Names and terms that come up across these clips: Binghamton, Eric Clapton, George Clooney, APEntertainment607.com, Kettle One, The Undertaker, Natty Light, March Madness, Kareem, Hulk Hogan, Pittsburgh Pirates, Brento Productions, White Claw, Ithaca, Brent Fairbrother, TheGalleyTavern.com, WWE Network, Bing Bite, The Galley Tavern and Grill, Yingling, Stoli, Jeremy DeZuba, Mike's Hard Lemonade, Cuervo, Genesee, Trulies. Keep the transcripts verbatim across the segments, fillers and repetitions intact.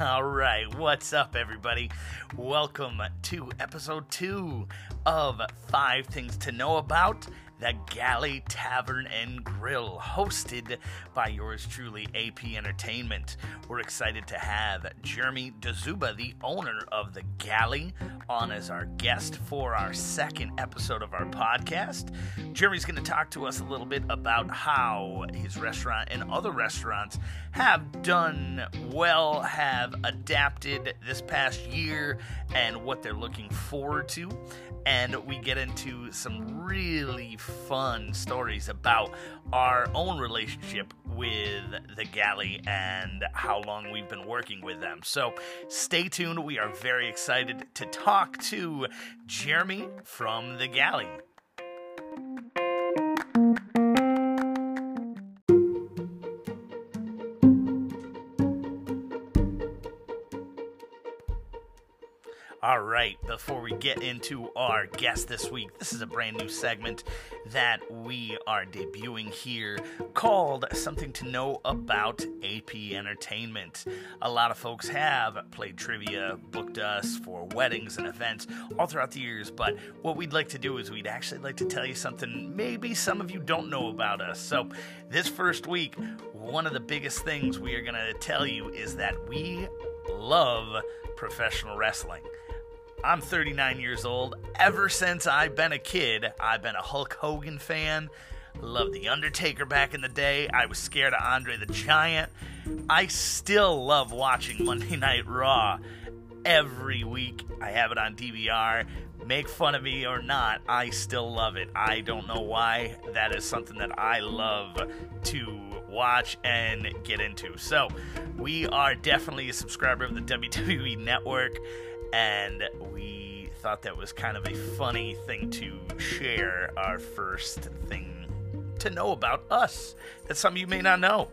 All right, what's up, everybody? Welcome to episode two of Five Things to Know About The Galley Tavern and Grill, hosted by yours truly, A P Entertainment. We're excited to have Jeremy DeZuba, the owner of The Galley, on as our guest for our second episode of our podcast. Jeremy's going to talk to us a little bit about how his restaurant and other restaurants have done well, have adapted this past year, and what they're looking forward to. And we get into some really fun stories about our own relationship with The Galley and how long we've been working with them. So stay tuned. We are very excited to talk to Jeremy from The Galley. All right, before we get into our guest this week, this is a brand new segment that we are debuting here called Something to Know About A P Entertainment. A lot of folks have played trivia, booked us for weddings and events all throughout the years, but what we'd like to do is we'd actually like to tell you something maybe some of you don't know about us. So this first week, one of the biggest things we are going to tell you is that we love professional wrestling. I'm thirty-nine years old. Ever since I've been a kid, I've been a Hulk Hogan fan. Loved The Undertaker back in the day. I was scared of Andre the Giant. I still love watching Monday Night Raw every week. I have it on D V R. Make fun of me or not, I still love it. I don't know why. That is something that I love to watch and get into. So, we are definitely a subscriber of the W W E Network. And we thought that was kind of a funny thing to share, our first thing to know about us that some of you may not know.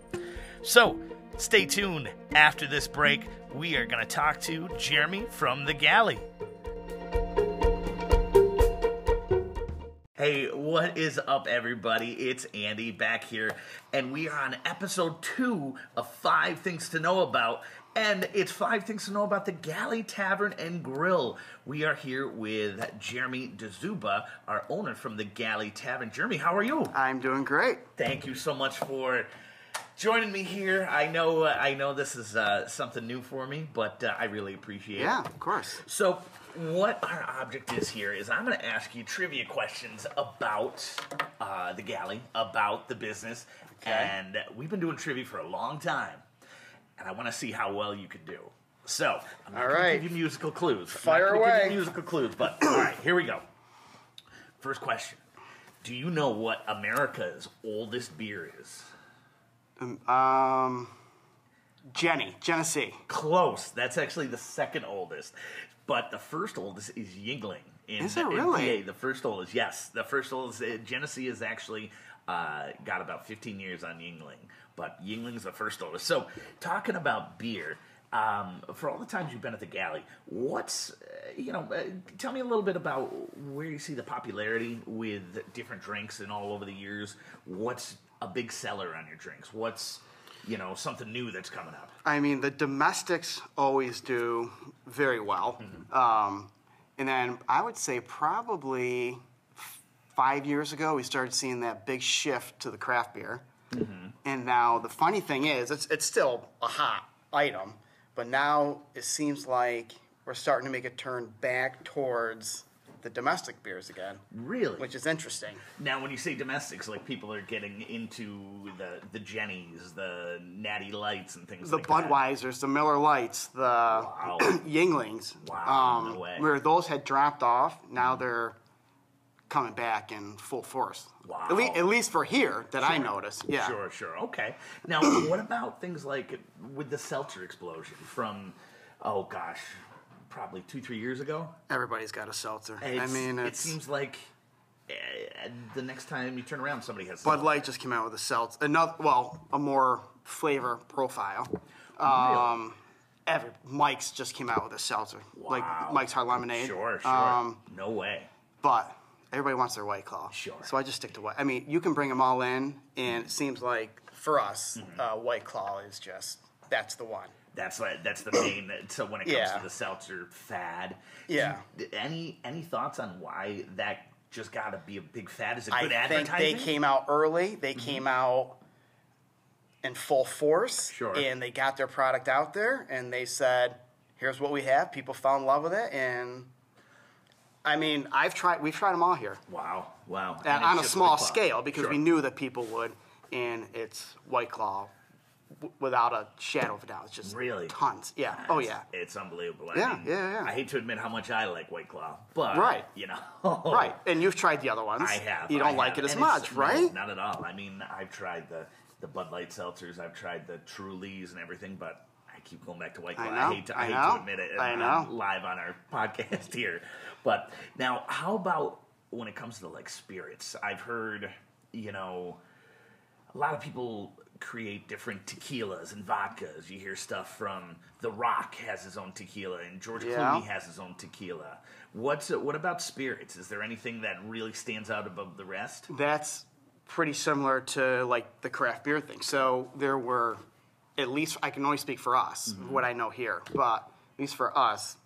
So stay tuned. After this break, we are going to talk to Jeremy from The Galley. Hey, what is up, everybody? It's Andy back here, and we are on episode two of Five Things to Know About. And it's Five Things to Know About The Galley Tavern and Grill. We are here with Jeremy DeZuba, our owner from The Galley Tavern. Jeremy, how are you? I'm doing great. Thank you so much for joining me here. I know uh, I know this is uh, something new for me, but uh, I really appreciate yeah, it. Yeah, of course. So what our object is here is I'm going to ask you trivia questions about uh, The Galley, about the business. Okay. And we've been doing trivia for a long time. And I want to see how well you can do. So, I'm all right. Give you musical clues. Fire away. Give you musical clues, but all right, here we go. First question: do you know what America's oldest beer is? Um, um Jenny, Genesee. Close. That's actually the second oldest, but the first oldest is Yingling. In, is it really? In P A, the first oldest, yes. The first oldest. Genesee is actually uh, got about fifteen years on Yingling. But Yingling's the first oldest. So, talking about beer, um, for all the times you've been at The Galley, what's, uh, you know, uh, tell me a little bit about where you see the popularity with different drinks and all over the years. What's a big seller on your drinks? What's, you know, something new that's coming up? I mean, the domestics always do very well. Mm-hmm. Um, and then I would say probably five years ago, we started seeing that big shift to the craft beer. Mm-hmm. And now the funny thing is, it's it's still a hot item, but now it seems like we're starting to make a turn back towards the domestic beers again. Really? Which is interesting. Now, when you say domestics, like people are getting into the the Jennies, the Natty Lights, and things the like Budweisers, that. The Budweisers, the Miller Lights, the wow. Yinglings. Wow, um, no way. Where those had dropped off, now they're coming back in full force. Wow. At, le- at least for here, that sure. I noticed. Yeah. Sure, sure. Okay. Now, what about things like with the seltzer explosion from, oh gosh, probably two, three years ago? Everybody's got a seltzer. It's, I mean, it's, it seems like uh, the next time you turn around, somebody has a seltzer. Bud Light just came out with a seltzer. Another, well, a more flavor profile. Um, really? Every, Mike's just came out with a seltzer. Wow. Like Mike's Hard Lemonade. Sure, sure. Um, no way. But everybody wants their White Claw. Sure. So I just stick to White. I mean, you can bring them all in, and it seems like, for us, mm-hmm. uh, White Claw is just, that's the one. That's what, that's the main. So when it comes yeah. to the seltzer fad, yeah. You, any any thoughts on why that just got to be a big fad? Is it good I advertising? I think they came out early. They mm-hmm. came out in full force, sure. and they got their product out there, and they said, "Here's what we have." People fell in love with it, and I mean, I've tried. We've tried them all here. Wow, wow. And on a small scale because sure. we knew that people would, and it's White Claw. Without a shadow of a doubt, it's just really tons. Yeah. That's, oh yeah. It's unbelievable. I yeah, mean, yeah, yeah. I hate to admit how much I like White Claw, but right, you know, right. And you've tried the other ones. I have. You don't I like have. It as and much, right? No, not at all. I mean, I've tried the the Bud Light seltzers. I've tried the Trulies and everything, but I keep going back to White Claw. I, I hate to. I, I hate know. to admit it. I know. I'm live on our podcast here, but now, how about when it comes to like spirits? I've heard, you know, a lot of people create different tequilas and vodkas. You hear stuff from The Rock has his own tequila, and George yeah. Clooney has his own tequila. What's what about spirits? Is there anything that really stands out above the rest? That's pretty similar to like the craft beer thing. So there were, at least I can only speak for us, mm-hmm. what I know here, but at least for us,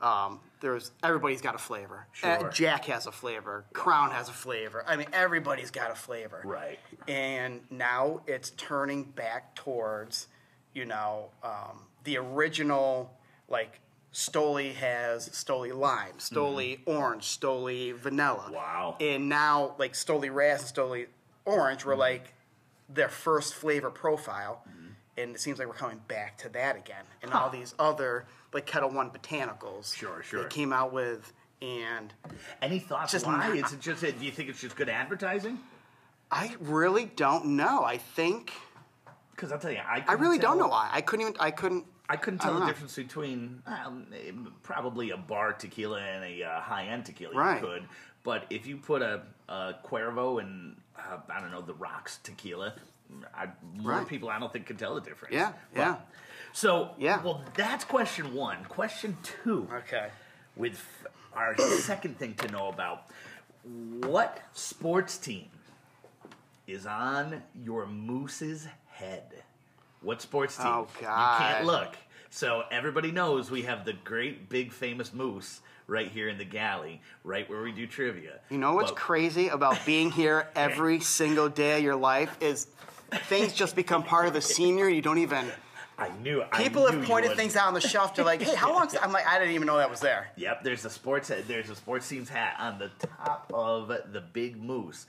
um, there's everybody's got a flavor. Sure. Uh, Jack has a flavor. Crown has a flavor. I mean, everybody's got a flavor. Right. And now it's turning back towards, you know, um, the original, like, Stoli has Stoli Lime, Stoli mm-hmm. Orange, Stoli Vanilla. Wow. And now, like, Stoli Ras and Stoli Orange were, mm-hmm. like, their first flavor profile. Mm-hmm. And it seems like we're coming back to that again. And huh. all these other, like, Kettle One botanicals. Sure, sure. They came out with, and... Any thoughts just why? Not, is it just, do you think it's just good advertising? I really don't know. I think... Because I'll tell you, I... I really tell, don't know why. I couldn't even... I couldn't... I couldn't tell I the know. difference between um, probably a bar tequila and a uh, high-end tequila. Right. You could. But if you put a, a Cuervo and, uh, I don't know, The Rock's tequila... I, more right. people I don't think can tell the difference. Yeah, but, yeah. So, yeah. well, that's question one. Question two. Okay. With our second thing to know about, what sports team is on your moose's head? What sports team? Oh, God. You can't look. So everybody knows we have the great, big, famous moose right here in the galley, right where we do trivia. You know what's but, crazy about being here every single day of your life is... Things just become part of the scenery. You don't even... I knew it. People I knew have pointed things out on the shelf. They're like, hey, how long's... I'm like, I didn't even know that was there. Yep, there's a sports there's a sports team's hat on the top of the big moose.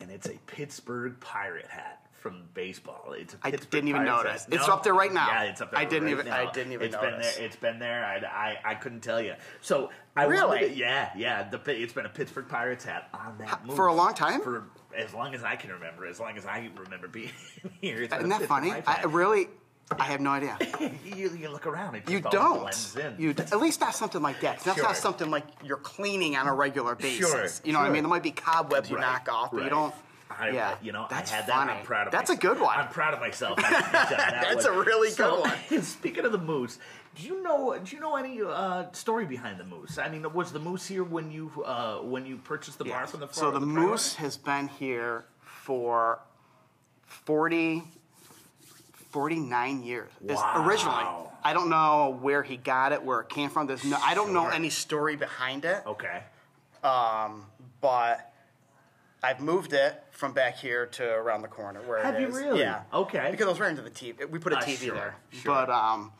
And it's a Pittsburgh Pirate hat from baseball. It's a I Pittsburgh didn't even Pirates notice. Hat. It's no. up there right now. Yeah, it's up there I didn't right even, now. I didn't even it's notice. Been there, it's been there. I, I, I couldn't tell you. So I Really? To, yeah, yeah. The, it's been a Pittsburgh Pirates hat on that moose. For a long time? For... As long as I can remember, as long as I remember being here. Isn't that funny? I really, I have no idea. you, you look around. It you don't. In. You d at least not something like that. That's sure. not something like you're cleaning on a regular basis. Sure. You know sure. what I mean? There might be cobwebs right. you knock off, but right. you don't. I, yeah, you know, that's I had that. Funny. I'm proud of that's myself. That's a good one. I'm proud of myself. That that's one. a really so, good one. Speaking of the moose, do you know? Do you know any uh, story behind the moose? I mean, was the moose here when you uh, when you purchased the yes. bar from the farm? So the, the moose has been here for forty, forty-nine years. Wow. Originally, I don't know where he got it, where it came from. There's no, I don't sure. know any story behind it. Okay, um, but. I've moved it from back here to around the corner where Have it is. Have you really? Yeah. Okay. Because I was right into the T V. We put a uh, T V sure, there. Sure. But um,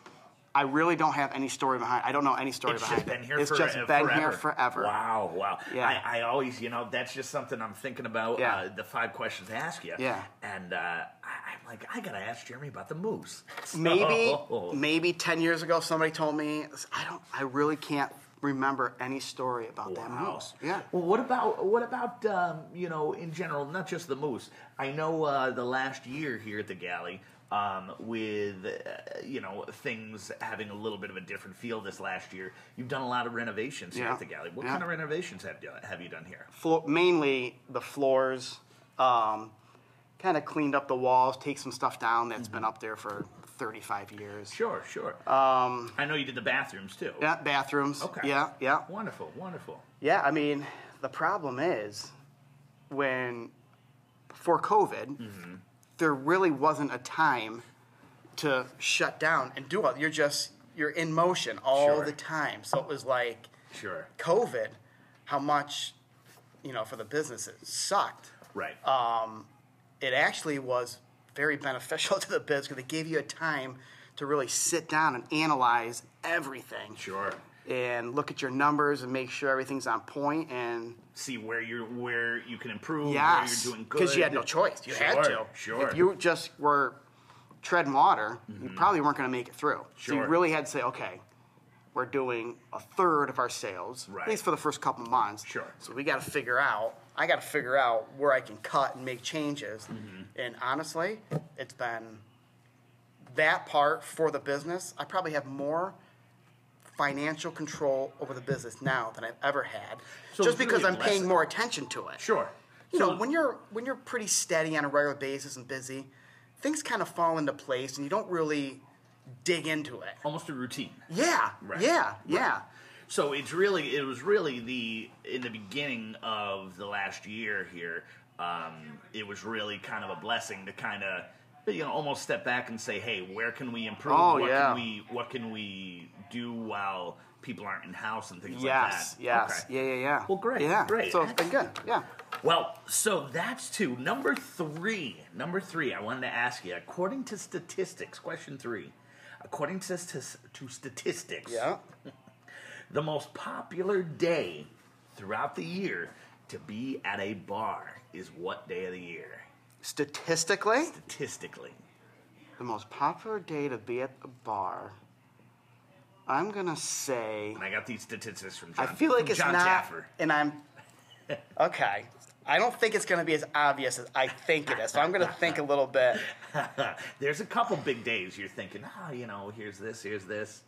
I really don't have any story behind I don't know any story it's behind it. Here it's for, just been forever. here forever. Wow, wow. Yeah. I, I always, you know, that's just something I'm thinking about, yeah. uh, the five questions to ask you. Yeah. And uh, I, I'm like, I got to ask Jeremy about the moose. So. Maybe, maybe ten years ago somebody told me, I don't, I really can't. remember any story about wow. that moose. Yeah. Well, what about, what about um, you know, in general, not just the moose. I know uh, the last year here at the Galley, um, with, uh, you know, things having a little bit of a different feel this last year, you've done a lot of renovations yeah. here at the Galley. What yeah. kind of renovations have, have you done here? Flo mainly the floors, um, kind of cleaned up the walls, take some stuff down that's mm-hmm. been up there for thirty-five years. Sure, sure. Um, I know you did the bathrooms, too. Yeah, bathrooms. Okay. Yeah, yeah. Wonderful, wonderful. Yeah, I mean, the problem is when, before COVID, mm-hmm. there really wasn't a time to shut down and do all. You're just you're in motion all sure. the time. So it was like sure. COVID, how much, you know, for the business it sucked. Right. Um, it actually was very beneficial to the biz because it gave you a time to really sit down and analyze everything. Sure. And look at your numbers and make sure everything's on point and see where you're where you can improve. Yes, where you're doing good. Because you had no choice. You sure, had to. Sure. If you just were treading water, mm-hmm. you probably weren't going to make it through. Sure. So you really had to say, okay, we're doing a third of our sales, right. at least for the first couple months. Sure. So we got to figure out. I got to figure out where I can cut and make changes. Mm-hmm. And honestly, it's been that part for the business. I probably have more financial control over the business now than I've ever had, so just because I'm paying more attention to it. Sure. You so know, when you're when you're pretty steady on a regular basis and busy, things kind of fall into place, and you don't really dig into it. Almost a routine. Yeah. Right. Yeah. Right. Yeah. So it's really it was really the in the beginning of the last year here. Um, it was really kind of a blessing to kind of. You know, almost step back and say, "Hey, where can we improve? Oh, what yeah. can we what can we do while people aren't in house and things yes, like that?" Yes, okay. yeah, yeah, yeah. Well, great, yeah, great. So it's been good, yeah. Well, so that's two. Number three, number three. I wanted to ask you, according to statistics, question three, according to to statistics, yeah, the most popular day throughout the year to be at a bar is what day of the year? Statistically? Statistically. The most popular day to be at the bar, I'm going to say... And I got these statistics from John I feel like it's John not... Taffer. And I'm... Okay. I don't think it's going to be as obvious as I think it is, so I'm going to think a little bit. There's a couple big days you're thinking, oh, you know, here's this, here's this.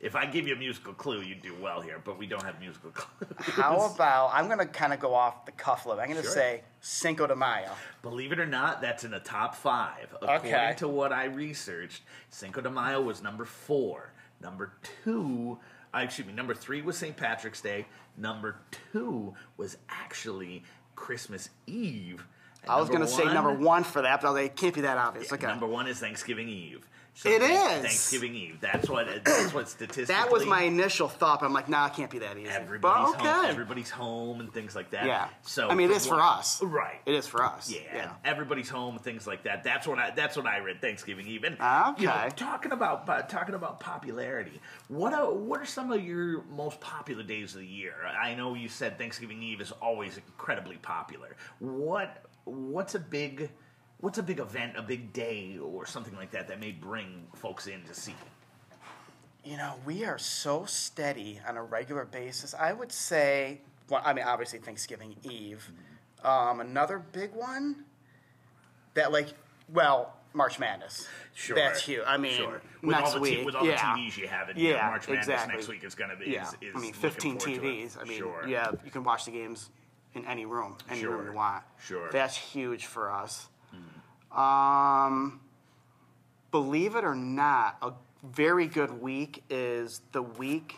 If I give you a musical clue, you'd do well here, but we don't have musical clues. How about, I'm going to kind of go off the cuff a little bit. I'm going to sure. say Cinco de Mayo. Believe it or not, that's in the top five. According okay. to what I researched, Cinco de Mayo was number four. Number two, uh, excuse me, number three was Saint Patrick's Day. Number two was actually Christmas Eve. And I was going to say number one for that, but I was like, it can't be that obvious. Yeah, okay. Number one is Thanksgiving Eve. So it is Thanksgiving Eve. That's what. That's what statistically. That was my initial thought. But I'm like, nah, it can't be that easy. Everybody's but, okay. home. Everybody's home and things like that. Yeah. So I mean, it is for us, right? It is for us. Yeah. yeah. Everybody's home, things like that. That's what I. That's what I read. Thanksgiving Eve. And, okay. You know, talking about uh, talking about popularity. What are, What are some of your most popular days of the year? I know you said Thanksgiving Eve is always incredibly popular. What What's a big What's a big event, a big day, or something like that that may bring folks in to see you? You know, we are so steady on a regular basis. I would say, well, I mean, obviously Thanksgiving Eve. Mm-hmm. um, another big one that, like, well, March Madness. Sure. That's huge. I mean, sure. with next all the week. With all yeah. the T Vs you have in yeah, yeah, March Madness exactly. next week is going to be. Yeah. Is, is I mean, fifteen T Vs. I mean, sure. yeah, you can watch the games in any room, any sure. room you want. Sure. That's huge for us. Um, believe it or not, a very good week is the week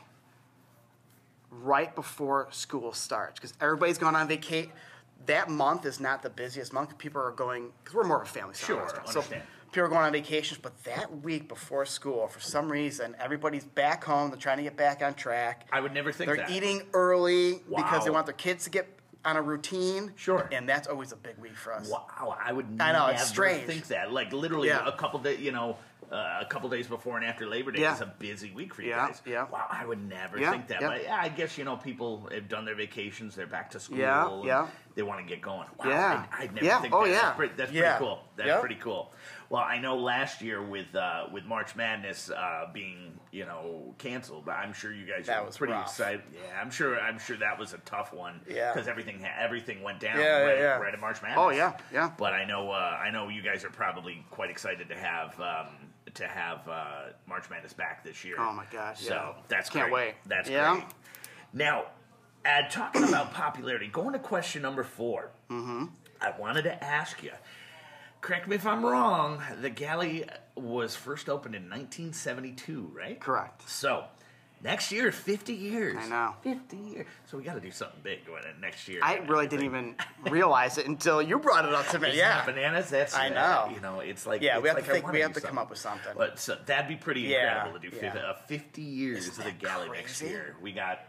right before school starts because everybody's going on vacation. That month is not the busiest month. People are going because we're more of a family. Sure, restaurant. So people are going on vacations, but that week before school, for some reason, everybody's back home. They're trying to get back on track. I would never think they're that. eating early wow. because they want their kids to get. On a routine, sure, and that's always a big week for us. Wow, I would I know, never it's strange. think that. Like literally yeah. a couple days, you know, uh, a couple days before and after Labor Day yeah. is a busy week for you yeah. guys. Yeah, wow, I would never yeah. think that. Yeah. But yeah, I guess you know people have done their vacations, they're back to school, yeah, and yeah. they want to get going. Wow, yeah, I, I'd never yeah. think oh, that. Yeah. That's, pretty, that's yeah. pretty cool. That's yep. pretty cool. Well, I know last year with uh, with March Madness uh, being you know canceled, I'm sure you guys that were was pretty rough. excited. Yeah, I'm sure. I'm sure that was a tough one because yeah. everything everything went down yeah, right, yeah, yeah. right at March Madness. Oh yeah, yeah. But I know uh, I know you guys are probably quite excited to have um, to have uh, March Madness back this year. Oh my gosh! So yeah. that's can't great. wait. That's yeah. great. Now, uh, talking about popularity, going to question number four. Mm-hmm. I wanted to ask you. Correct me if I'm wrong, The Galley was first opened in nineteen seventy-two, right? Correct. So, Next year, fifty years. I know. fifty years. So we got to do something big going in next year. I really didn't even realize it until you brought it up to me. It's yeah. Bananas, that's I know. You know, it's like yeah, it's we have like to think. We have to come up with something. But so, that'd be pretty yeah. incredible to do yeah. fifty, uh, fifty years of the Galley crazy? Next year. We got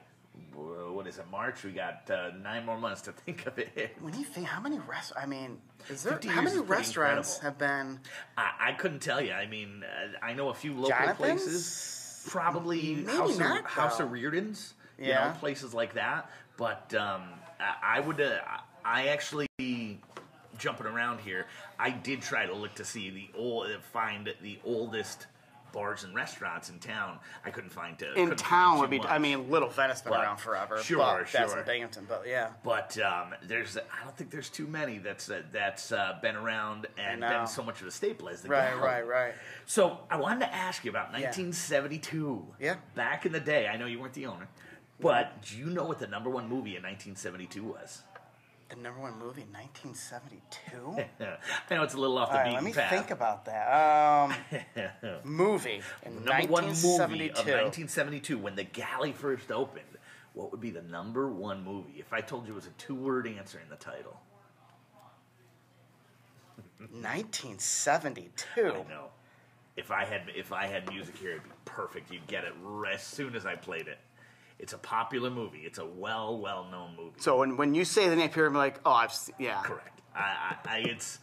what is it? March. We got uh, nine more months to think of it. When you think, how many rest? I mean, is there, how many restaurants incredible. have been? I, I couldn't tell you. I mean, uh, I know a few local Jonathan's? places. Probably Maybe House, not, of, House of Reardon's, you yeah. know, places like that. But um, I, I would, uh, I actually, jumping around here, I did try to look to see the old, find the oldest bars and restaurants in town. I couldn't find to, in couldn't town find would be. Much. I mean, Little Venice been but, around forever. Sure, but sure. That's in Binghamton, but yeah. But um, there's, I don't think there's too many that's uh, that's uh, been around and been so much of a staple as the right, Galley. right, right. So I wanted to ask you about nineteen seventy-two. Yeah. Back in the day, I know you weren't the owner, but do you know what the number one movie in nineteen seventy-two was? The number one movie in nineteen seventy-two? I know it's a little off the beaten path. Let me path. think about that. Um, movie in the number one movie of nineteen seventy-two, when the Galley first opened. What would be the number one movie if I told you it was a two-word answer in the title? nineteen seventy-two. I know. If I had if I had music here, it'd be perfect. You'd get it right as soon as I played it. It's a popular movie. It's a well, well-known movie. So when when you say the name here, I'm like, oh, I've seen, yeah. Correct. I, I, I, it's,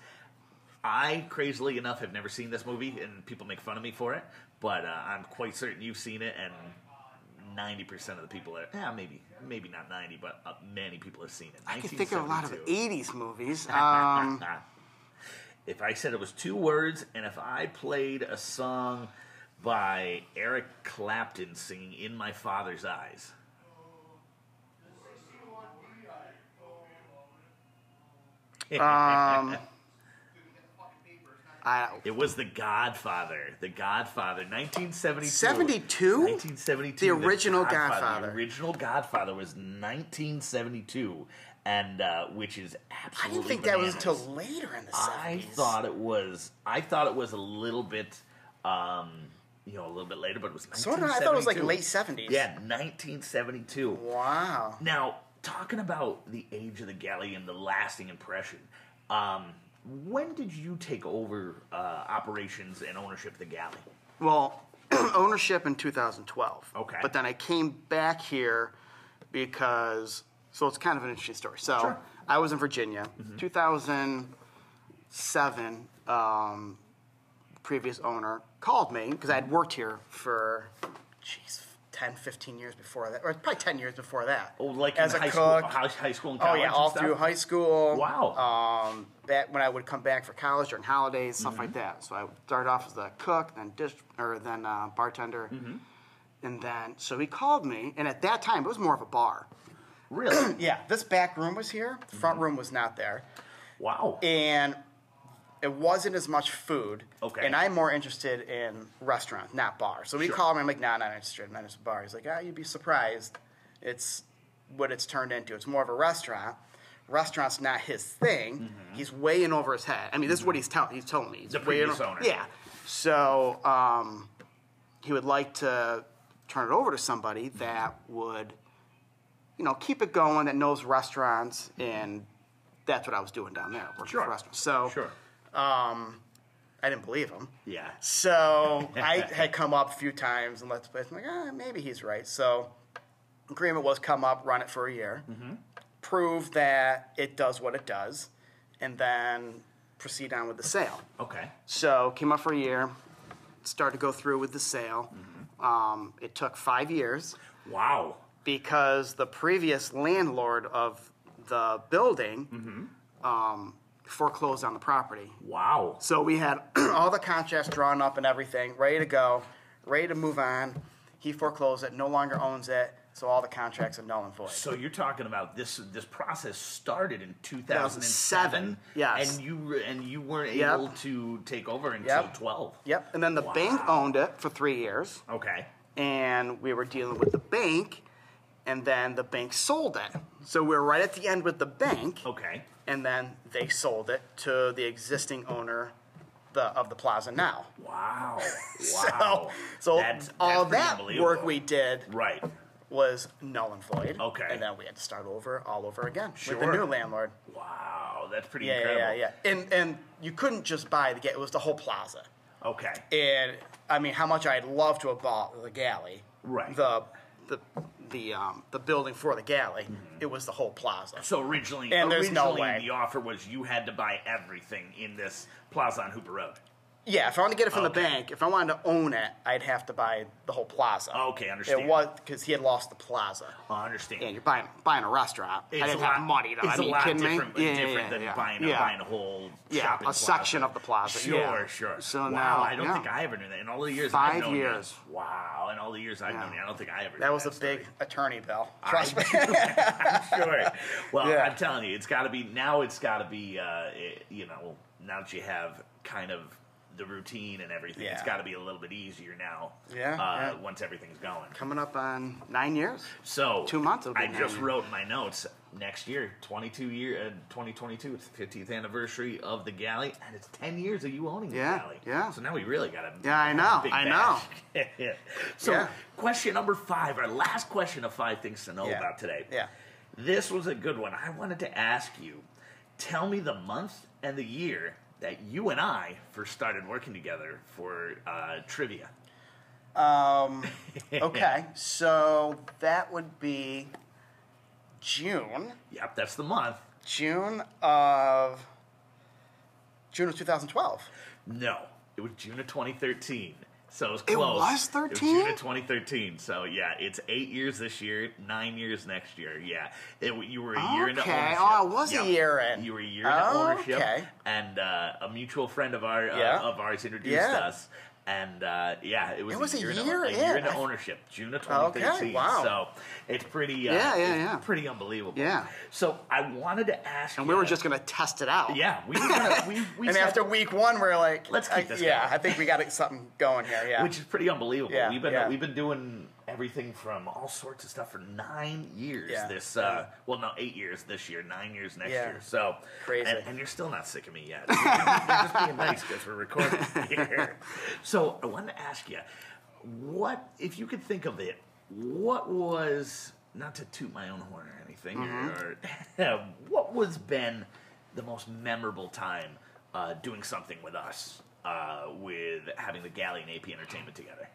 I, crazily enough, have never seen this movie, and people make fun of me for it, but uh, I'm quite certain you've seen it, and ninety percent of the people are, yeah, maybe, maybe not ninety, but uh, many people have seen it. I can think of a lot of eighties movies. Um... if I said it was two words, and if I played a song by Eric Clapton singing In My Father's Eyes. Um, I, it was The Godfather. The Godfather, nineteen seventy-two. seventy-two? nineteen seventy-two. The original the Godfather, Godfather. The original Godfather was nineteen seventy-two, and uh, which is absolutely I didn't think bananas. that was until later in the seventies. I thought it was, I thought it was a little bit... Um, you know, a little bit later, but it was nineteen seventy-two. So I thought it was like late seventies. Yeah, nineteen seventy-two. Wow. Now, talking about the age of the Galley and the lasting impression, um, when did you take over uh, operations and ownership of the Galley? Well, ownership in two thousand twelve. Okay. But then I came back here because, so it's kind of an interesting story. So sure. I was in Virginia, mm-hmm. two thousand seven, um... previous owner called me because I had worked here for, jeez, ten, fifteen years before that, or probably ten years before that. Oh, like as in a high cook, school, high, high school and college. Oh yeah, all through high school. Wow. Um, that when I would come back for college during holidays, stuff mm-hmm. like that. So I started off as the cook, then dish, or then uh, bartender, mm-hmm. and then so he called me, and at that time it was more of a bar. Really? Yeah. This back room was here. The front mm-hmm. room was not there. Wow. And it wasn't as much food, okay. and I'm more interested in restaurant, not bar. So we sure. called him, I'm like, no, nah, not interested, I'm not interested in bar. He's like, ah, oh, you'd be surprised. It's what it's turned into. It's more of a restaurant. Restaurant's not his thing. Mm-hmm. He's way in over his head. I mean, mm-hmm. this is what he's, tell he's telling me. He's the previous owner. Yeah. So um, he would like to turn it over to somebody mm-hmm. that would, you know, keep it going, that knows restaurants, and that's what I was doing down there, working sure. for restaurants. So. Sure. Um, I didn't believe him. Yeah. So I had come up a few times and let's play. I'm like, ah, maybe he's right. So agreement was come up, run it for a year, mm-hmm. prove that it does what it does, and then proceed on with the sale. Okay. So came up for a year, started to go through with the sale. Mm-hmm. Um, it took five years. Wow. Because the previous landlord of the building, mm-hmm. um. foreclosed on the property. Wow. So we had all the contracts drawn up and everything, ready to go, ready to move on. He foreclosed it, no longer owns it, so all the contracts are null and void. So you're talking about this this process started in two thousand seven. Yes. And you and you weren't yep. able to take over until yep. twelve. Yep. And then the wow. bank owned it for three years. Okay. And we were dealing with the bank, and then the bank sold it. So we were right at the end with the bank. Okay. And then they sold it to the existing owner the of the plaza now. Wow! Wow! so so that's, that's all that work we did right was null and void. Okay, and then we had to start over all over again sure. with the new landlord. Wow, that's pretty yeah, incredible. Yeah, yeah, yeah. And and you couldn't just buy the galley; it was the whole plaza. Okay. And I mean, how much I'd love to have bought the galley. Right. The the the um the building for the galley. Mm-hmm. It was the whole plaza. So originally, and originally there's no way. The offer was you had to buy everything in this plaza on Hooper Road. Yeah, if I wanted to get it from okay. the bank, if I wanted to own it, I'd have to buy the whole plaza. Okay, understand. It was because he had lost the plaza. I understand. And you're buying buying a restaurant. It's I didn't a lot, have money. Though. It's I mean, a lot different, yeah, different yeah, than yeah. Buying, a, yeah. buying a whole yeah, shopping a plaza. Section of the plaza. Sure, yeah. sure. So wow, now I don't yeah. think I ever knew that. In all the years Five I've known years. That. Wow, in all the years I've yeah. known it, I don't think I ever. That knew was that a story. Big attorney bill. Trust I, me. I'm sure. Well, yeah. I'm telling you, it's got to be now. It's got to be. Uh, it, you know, now that you have kind of the routine and everything, yeah. it's got to be a little bit easier now. Yeah, uh, yeah. Once everything's going. Coming up on nine years. So two months. I just years. wrote in my notes. Next year, twenty-two year, uh, twenty twenty-two. It's the fiftieth anniversary of the galley, and it's ten years of you owning yeah, the galley. Yeah. So now we really got to. Yeah, I know. Big I know. yeah. So yeah. question number five, our last question of five things to know yeah. about today. Yeah. This was a good one. I wanted to ask you. Tell me the month and the year that you and I first started working together for uh, trivia. Um, okay, so that would be June. Yep, that's the month. June of June of twenty twelve. No, it was June of twenty thirteen. So it was close. It was thirteen? It was June of twenty thirteen. So, yeah, it's eight years this year, nine years next year. Yeah. It, you were a okay. year into ownership. Oh, I was yep. a year in. You were a year into oh, ownership. Okay. And uh, a mutual friend of, our, uh, yeah. of ours introduced yeah. us. And, uh, yeah, it was, it was a year, a year, in, a year in. into ownership, June of twenty thirteen. Okay, wow. So it's pretty uh, yeah, yeah, yeah. It's pretty unbelievable. Yeah. So I wanted to ask And we you, were just going to test it out. Yeah. We were gonna, we, we and said, after week one, we we're like, let's keep this I, Yeah, going. I think we got something going here, yeah. Which is pretty unbelievable. Yeah, we've, been, yeah. we've been doing everything from all sorts of stuff for nine years yeah. this, uh, well, no, eight years this year, nine years next yeah. year. So crazy. And, and you're still not sick of me yet. You're just being nice because we're recording here. So So I wanted to ask you, what, if you could think of it, what was, not to toot my own horn or anything, mm-hmm. or, or what was been the most memorable time uh, doing something with us, uh, with having the Galley and A P Entertainment together?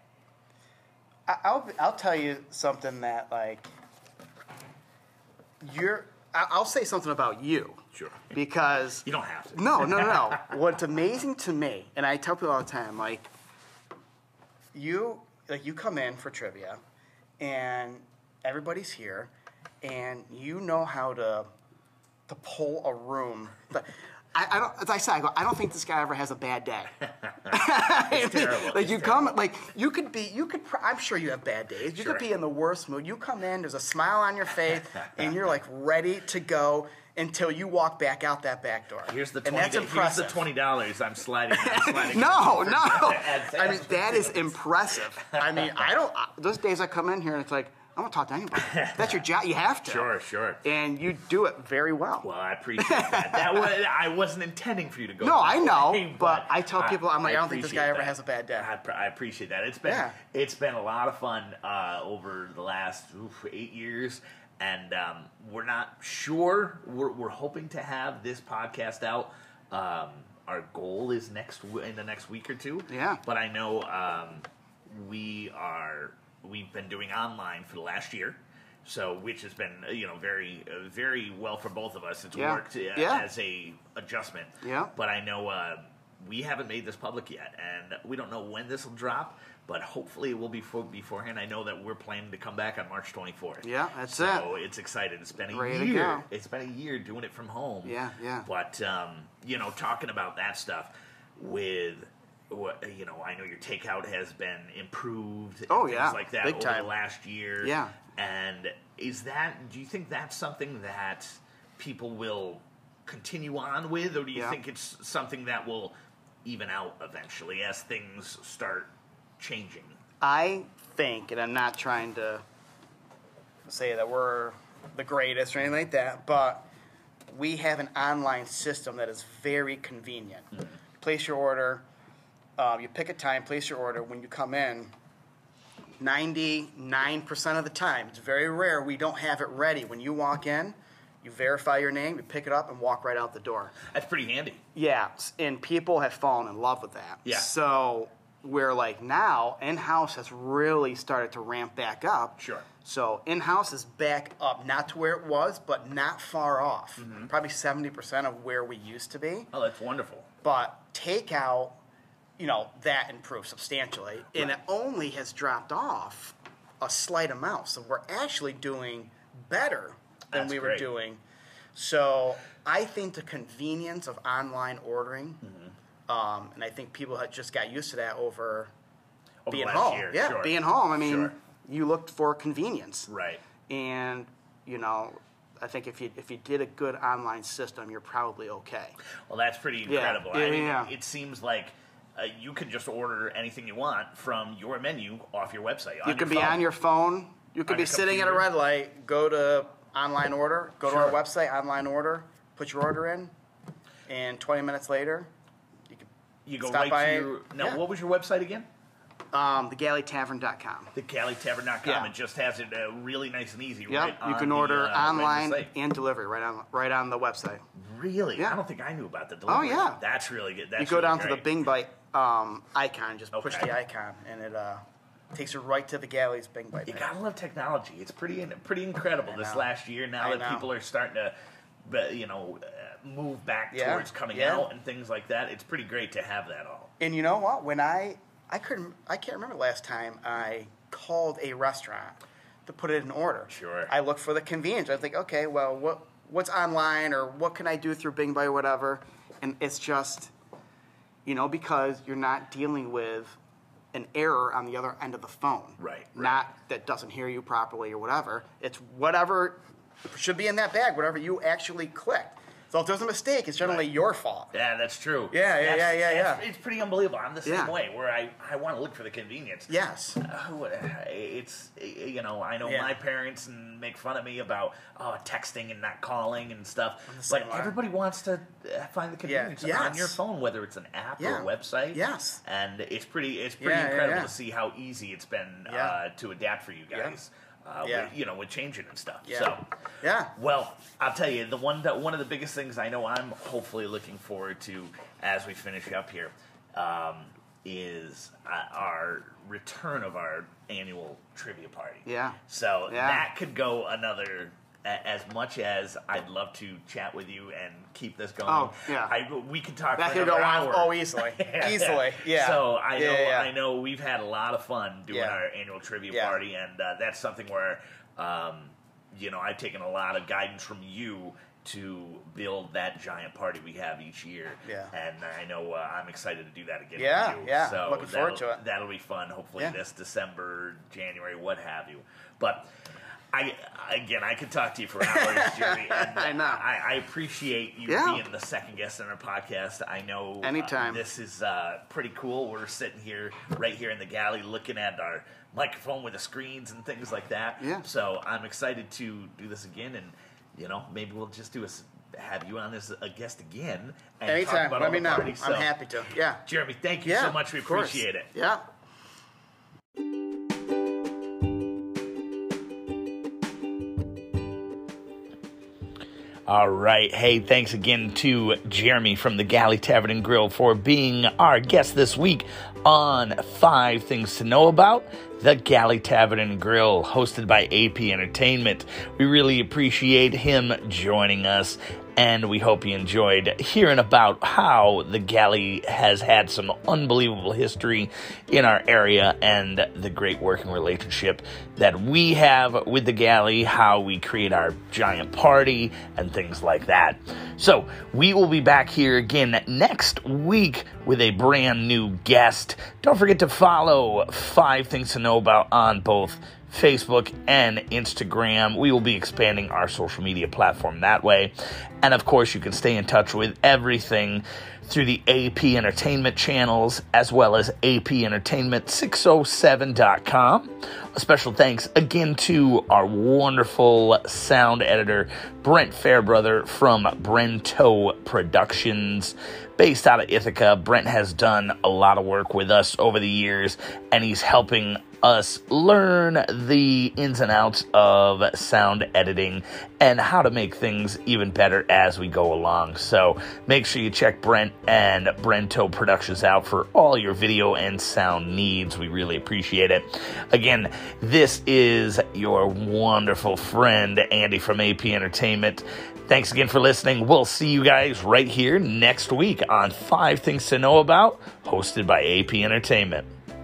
I'll, I'll tell you something that, like, you're, I'll say something about you. Sure. Because. You don't have to. No, no, no, no. What's amazing to me, and I tell people all the time, like, You like you come in for trivia, and everybody's here, and you know how to to pull a room. But I, I don't. As I said, I go, I don't think this guy ever has a bad day. It's terrible. Like it's you terrible. come, like you could be, you could. I'm sure you have bad days. You sure. could be in the worst mood. You come in, there's a smile on your face, and you're like ready to go. Until you walk back out that back door. Here's the twenty dollars. And that's impressive. Here's the twenty dollars I'm sliding. I'm sliding no, no. I mean, that is impressive. I mean, I don't. I, those days I come in here and it's like, I don't talk to anybody. That's your job. You have to. Sure, sure. And you do it very well. Well, I appreciate that. That was, I wasn't intending for you to go. No, I know. Way, but, but I tell people, I'm like, I, I don't think this guy that. ever has a bad day. I, I appreciate that. It's been, yeah. it's been a lot of fun uh, over the last oof, eight years. And um, we're not sure. We're, we're hoping to have this podcast out. Um, our goal is next w in the next week or two. Yeah. But I know um, we are. We've been doing online for the last year, so which has been you know very uh, very well for both of us. It's yeah. worked uh, yeah. as a adjustment. Yeah. But I know uh, we haven't made this public yet, and we don't know when this will drop. But hopefully it will be for, beforehand. I know that we're planning to come back on March twenty-fourth. Yeah, that's so it. So it's excited. It's been a Ready year. It's been a year doing it from home. Yeah, yeah. But, um, you know, talking about that stuff with, you know, I know your takeout has been improved. Oh, and yeah. Things like that Big over time. the last year. Yeah. And is that, do you think that's something that people will continue on with? Or do you yeah. think it's something that will even out eventually as things start changing? I think, and I'm not trying to say that we're the greatest or anything like that, but we have an online system that is very convenient. Mm-hmm. Place your order, Uh, you pick a time, place your order. When you come in, ninety-nine percent of the time, it's very rare we don't have it ready. When you walk in, you verify your name, you pick it up, and walk right out the door. That's pretty handy. Yeah, and people have fallen in love with that. Yeah. So we're like, now in-house has really started to ramp back up. Sure. So in-house is back up, not to where it was, but not far off. Mm-hmm. Probably seventy percent of where we used to be. Oh, that's wonderful. But takeout, you know, that improved substantially. Right. And it only has dropped off a slight amount. So we're actually doing better than That's we were great. doing. So I think the convenience of online ordering, mm-hmm. um, and I think people had just got used to that over, over being home. Year, yeah, sure. being home. I mean, sure. you looked for convenience, right? And you know, I think if you if you did a good online system, you're probably okay. Well, that's pretty incredible. Yeah. I mean, yeah. it seems like. Uh, you can just order anything you want from your menu off your website. You can be on your phone. You could be sitting at a red light. Go to online order. Go to our website, online order. Put your order in, and twenty minutes later, you can you go right to your. Now, what was your website again? Um, the galley tavern dot com. the galley tavern dot com. Yeah. It just has it uh, really nice and easy. Yep. Right, you can order the, uh, online right and delivery right on right on the website. Really? Yeah. I don't think I knew about the delivery. Oh, yeah. That's really good. That's you go really down great. to the Bing Bite um, icon, just okay. push the icon, and it uh, takes you right to the Galley's Bing Bite. You got to love technology. It's pretty pretty incredible this last year now I that know. people are starting to... But, you know, uh, move back yeah. towards coming yeah. out and things like that. It's pretty great to have that all. And you know what? When I... I couldn't. I can't remember the last time I called a restaurant to put it in order. Sure. I looked for the convenience. I think, okay, well, what what's online or what can I do through Bing Bite or whatever? And it's just, you know, because you're not dealing with an error on the other end of the phone. Right. right. Not that doesn't hear you properly or whatever. It's whatever should be in that bag, whatever you actually clicked. So if there's a mistake, it's generally right. your fault. Yeah, that's true. Yeah, yeah, that's, yeah, yeah, yeah. It's pretty unbelievable. I'm the same yeah. way, where I, I want to look for the convenience. Yes. Uh, it's, you know, I know yeah. my parents and make fun of me about oh, texting and not calling and stuff. But line. everybody wants to find the convenience yeah. yes. on your phone, whether it's an app yeah. or a website. Yes. And it's pretty it's pretty yeah, incredible yeah, yeah. to see how easy it's been yeah. uh, to adapt for you guys. Yeah. Uh, yeah. with, you know, with changing and stuff. Yeah. So, yeah. Well, I'll tell you, the one that one of the biggest things I know I'm hopefully looking forward to as we finish up here um, is uh, our return of our annual trivia party. Yeah. So yeah. that could go another. As much as I'd love to chat with you and keep this going, oh, yeah. I, we could talk that for another hour. Oh, easily, yeah, easily, yeah. So I yeah, know, yeah. I know, we've had a lot of fun doing yeah. our annual trivia yeah. party, and uh, that's something where, um, you know, I've taken a lot of guidance from you to build that giant party we have each year. Yeah. And I know uh, I'm excited to do that again. Yeah, with you. yeah. So looking forward to it. That'll be fun. Hopefully yeah. this December, January, what have you, but. I again, I could talk to you for hours, Jeremy. And I know. I, I appreciate you yeah. being the second guest on our podcast. I know. Anytime. Uh, this is uh, pretty cool. We're sitting here, right here in the galley, looking at our microphone with the screens and things like that. Yeah. So I'm excited to do this again, and you know, maybe we'll just do a. have you on as a guest again. And Anytime. Talk about Let all me the know. Party. I'm so, happy to. Yeah. Jeremy, thank you yeah, so much. We appreciate it. Yeah. All right. Hey, thanks again to Jeremy from the Galley Tavern and Grill for being our guest this week on Five Things to Know About the Galley Tavern and Grill, hosted by A P Entertainment. We really appreciate him joining us, and we hope you enjoyed hearing about how the Galley has had some unbelievable history in our area and the great working relationship that we have with the Galley, how we create our giant party, and things like that. So we will be back here again next week with a brand new guest. Don't forget to follow Five Things to Know About on both Facebook, and Instagram. We will be expanding our social media platform that way. And of course, you can stay in touch with everything through the A P Entertainment channels, as well as A P Entertainment six oh seven dot com. A special thanks again to our wonderful sound editor, Brent Fairbrother from Brento Productions. Based out of Ithaca, Brent has done a lot of work with us over the years, and he's helping us learn the ins and outs of sound editing and how to make things even better as we go along. So make sure you check Brent and Brento Productions out for all your video and sound needs. We really appreciate it. Again, this is your wonderful friend, Andy from A P Entertainment. Thanks again for listening. We'll see you guys right here next week on Five Things to Know About, hosted by A P Entertainment.